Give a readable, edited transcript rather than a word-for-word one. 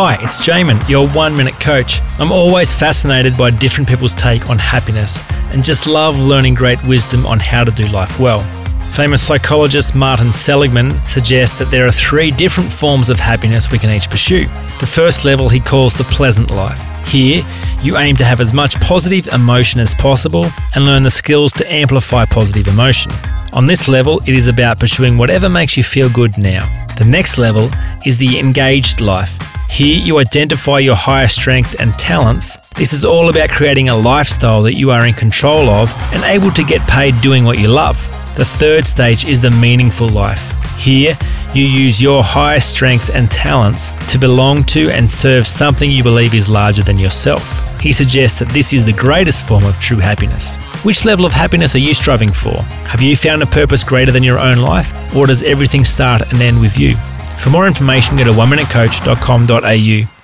Hi, it's Jamin, your 1 Minute Coach. I'm always fascinated by different people's take on happiness and just love learning great wisdom on how to do life well. Famous psychologist Martin Seligman suggests that there are three different forms of happiness we can each pursue. The first level he calls the pleasant life. Here, you aim to have as much positive emotion as possible and learn the skills to amplify positive emotion. On this level, it is about pursuing whatever makes you feel good now. The next level is the engaged life. Here, you identify your higher strengths and talents. This is all about creating a lifestyle that you are in control of and able to get paid doing what you love. The third stage is the meaningful life. Here, you use your higher strengths and talents to belong to and serve something you believe is larger than yourself. He suggests that this is the greatest form of true happiness. Which level of happiness are you striving for? Have you found a purpose greater than your own life? Or does everything start and end with you? For more information, go to oneminutecoach.com.au.